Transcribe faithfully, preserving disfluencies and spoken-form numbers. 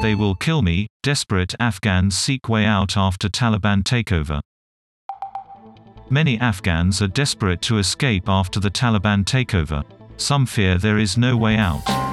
They will kill me. Desperate Afghans seek way out after Taliban takeover. Many Afghans are desperate to escape after the Taliban takeover. Some fear there is no way out.